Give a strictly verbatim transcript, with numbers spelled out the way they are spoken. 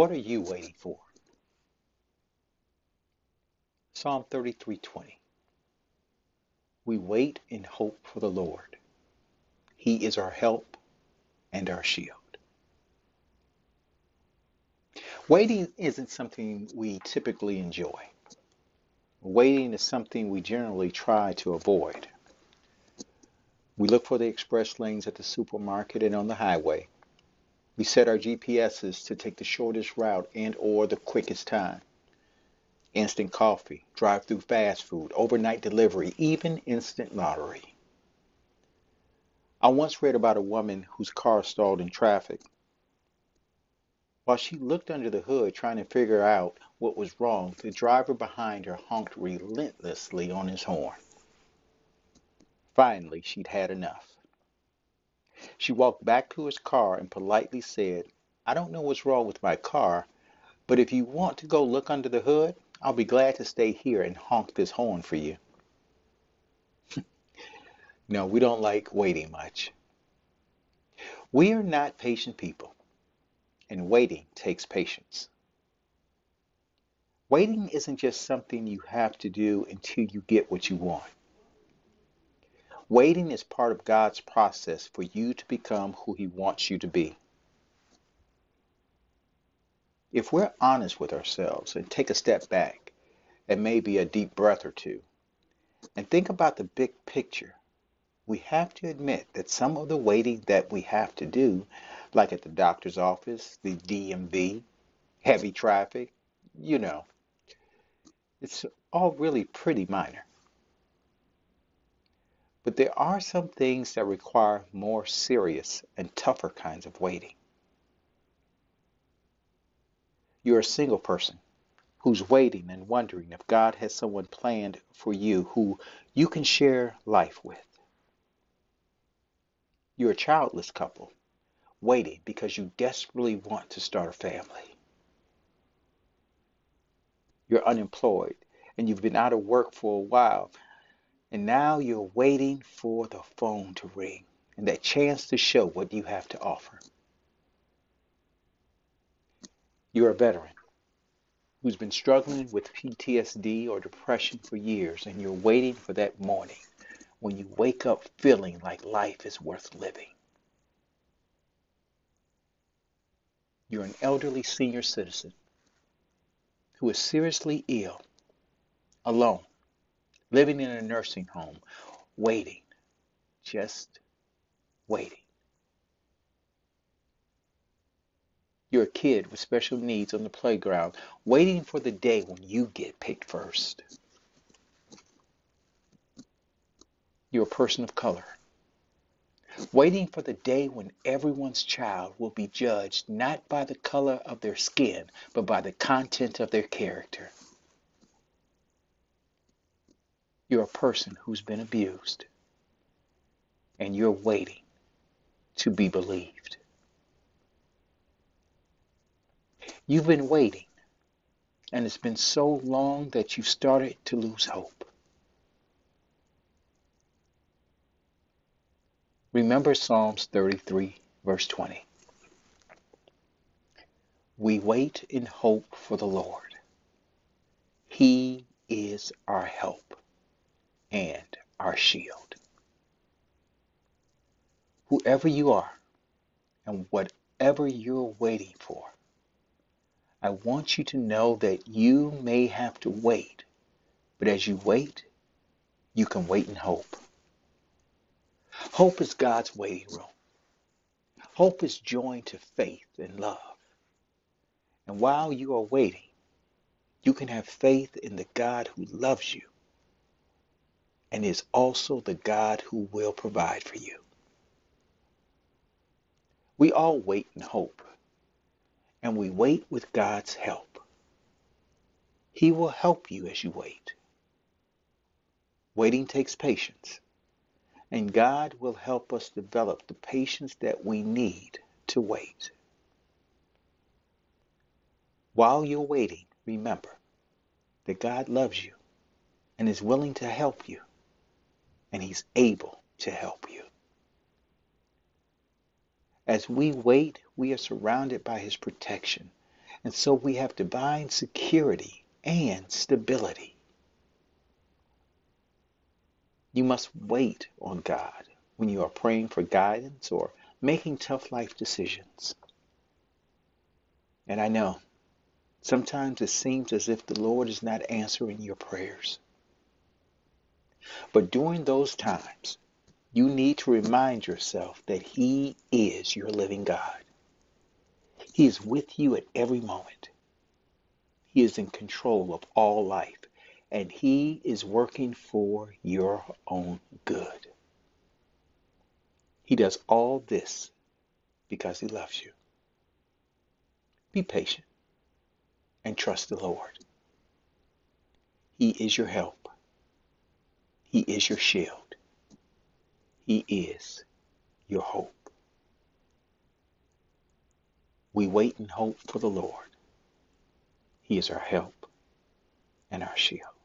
What are you waiting for? Psalm thirty-three twenty. We wait in hope for the Lord. He is our help and our shield. Waiting isn't something we typically enjoy. Waiting is something we generally try to avoid. We look for the express lanes at the supermarket and on the highway. We set our G P S's to take the shortest route and or the quickest time. Instant coffee, drive-through fast food, overnight delivery, even instant lottery. I once read about a woman whose car stalled in traffic. While she looked under the hood trying to figure out what was wrong, the driver behind her honked relentlessly on his horn. Finally, she'd had enough. She walked back to his car and politely said, "I don't know what's wrong with my car, but if you want to go look under the hood, I'll be glad to stay here and honk this horn for you." No, we don't like waiting much. We are not patient people, and waiting takes patience. Waiting isn't just something you have to do until you get what you want. Waiting is part of God's process for you to become who He wants you to be. If we're honest with ourselves and take a step back and maybe a deep breath or two and think about the big picture, we have to admit that some of the waiting that we have to do, like at the doctor's office, the D M V, heavy traffic, you know, it's all really pretty minor. But there are some things that require more serious and tougher kinds of waiting. You're a single person who's waiting and wondering if God has someone planned for you who you can share life with. You're a childless couple waiting because you desperately want to start a family. You're unemployed and you've been out of work for a while. And now you're waiting for the phone to ring and that chance to show what you have to offer. You're a veteran who's been struggling with P T S D or depression for years, and you're waiting for that morning when you wake up feeling like life is worth living. You're an elderly senior citizen who is seriously ill, alone, living in a nursing home, waiting, just waiting. You're a kid with special needs on the playground, waiting for the day when you get picked first. You're a person of color, waiting for the day when everyone's child will be judged not by the color of their skin, but by the content of their character. You're a person who's been abused, and you're waiting to be believed. You've been waiting, and it's been so long that you've started to lose hope. Remember Psalms thirty-three, verse twenty. We wait in hope for the Lord. He is our help and our shield. Whoever you are and whatever you're waiting for, I want you to know that you may have to wait, but as you wait, you can wait in hope. Hope is God's waiting room. Hope is joined to faith and love. And while you are waiting, you can have faith in the God who loves you and is also the God who will provide for you. We all wait in hope, and we wait with God's help. He will help you as you wait. Waiting takes patience, and God will help us develop the patience that we need to wait. While you're waiting, remember that God loves you and is willing to help you, and He's able to help you. As we wait, we are surrounded by His protection And so we have divine security and stability. You must wait on God when you are praying for guidance or making tough life decisions. And I know, sometimes it seems as if the Lord is not answering your prayers. But during those times, you need to remind yourself that He is your living God. He is with you at every moment. He is in control of all life, and He is working for your own good. He does all this because He loves you. Be patient and trust the Lord. He is your help. He is your shield. He is your hope. We wait and hope for the Lord. He is our help and our shield.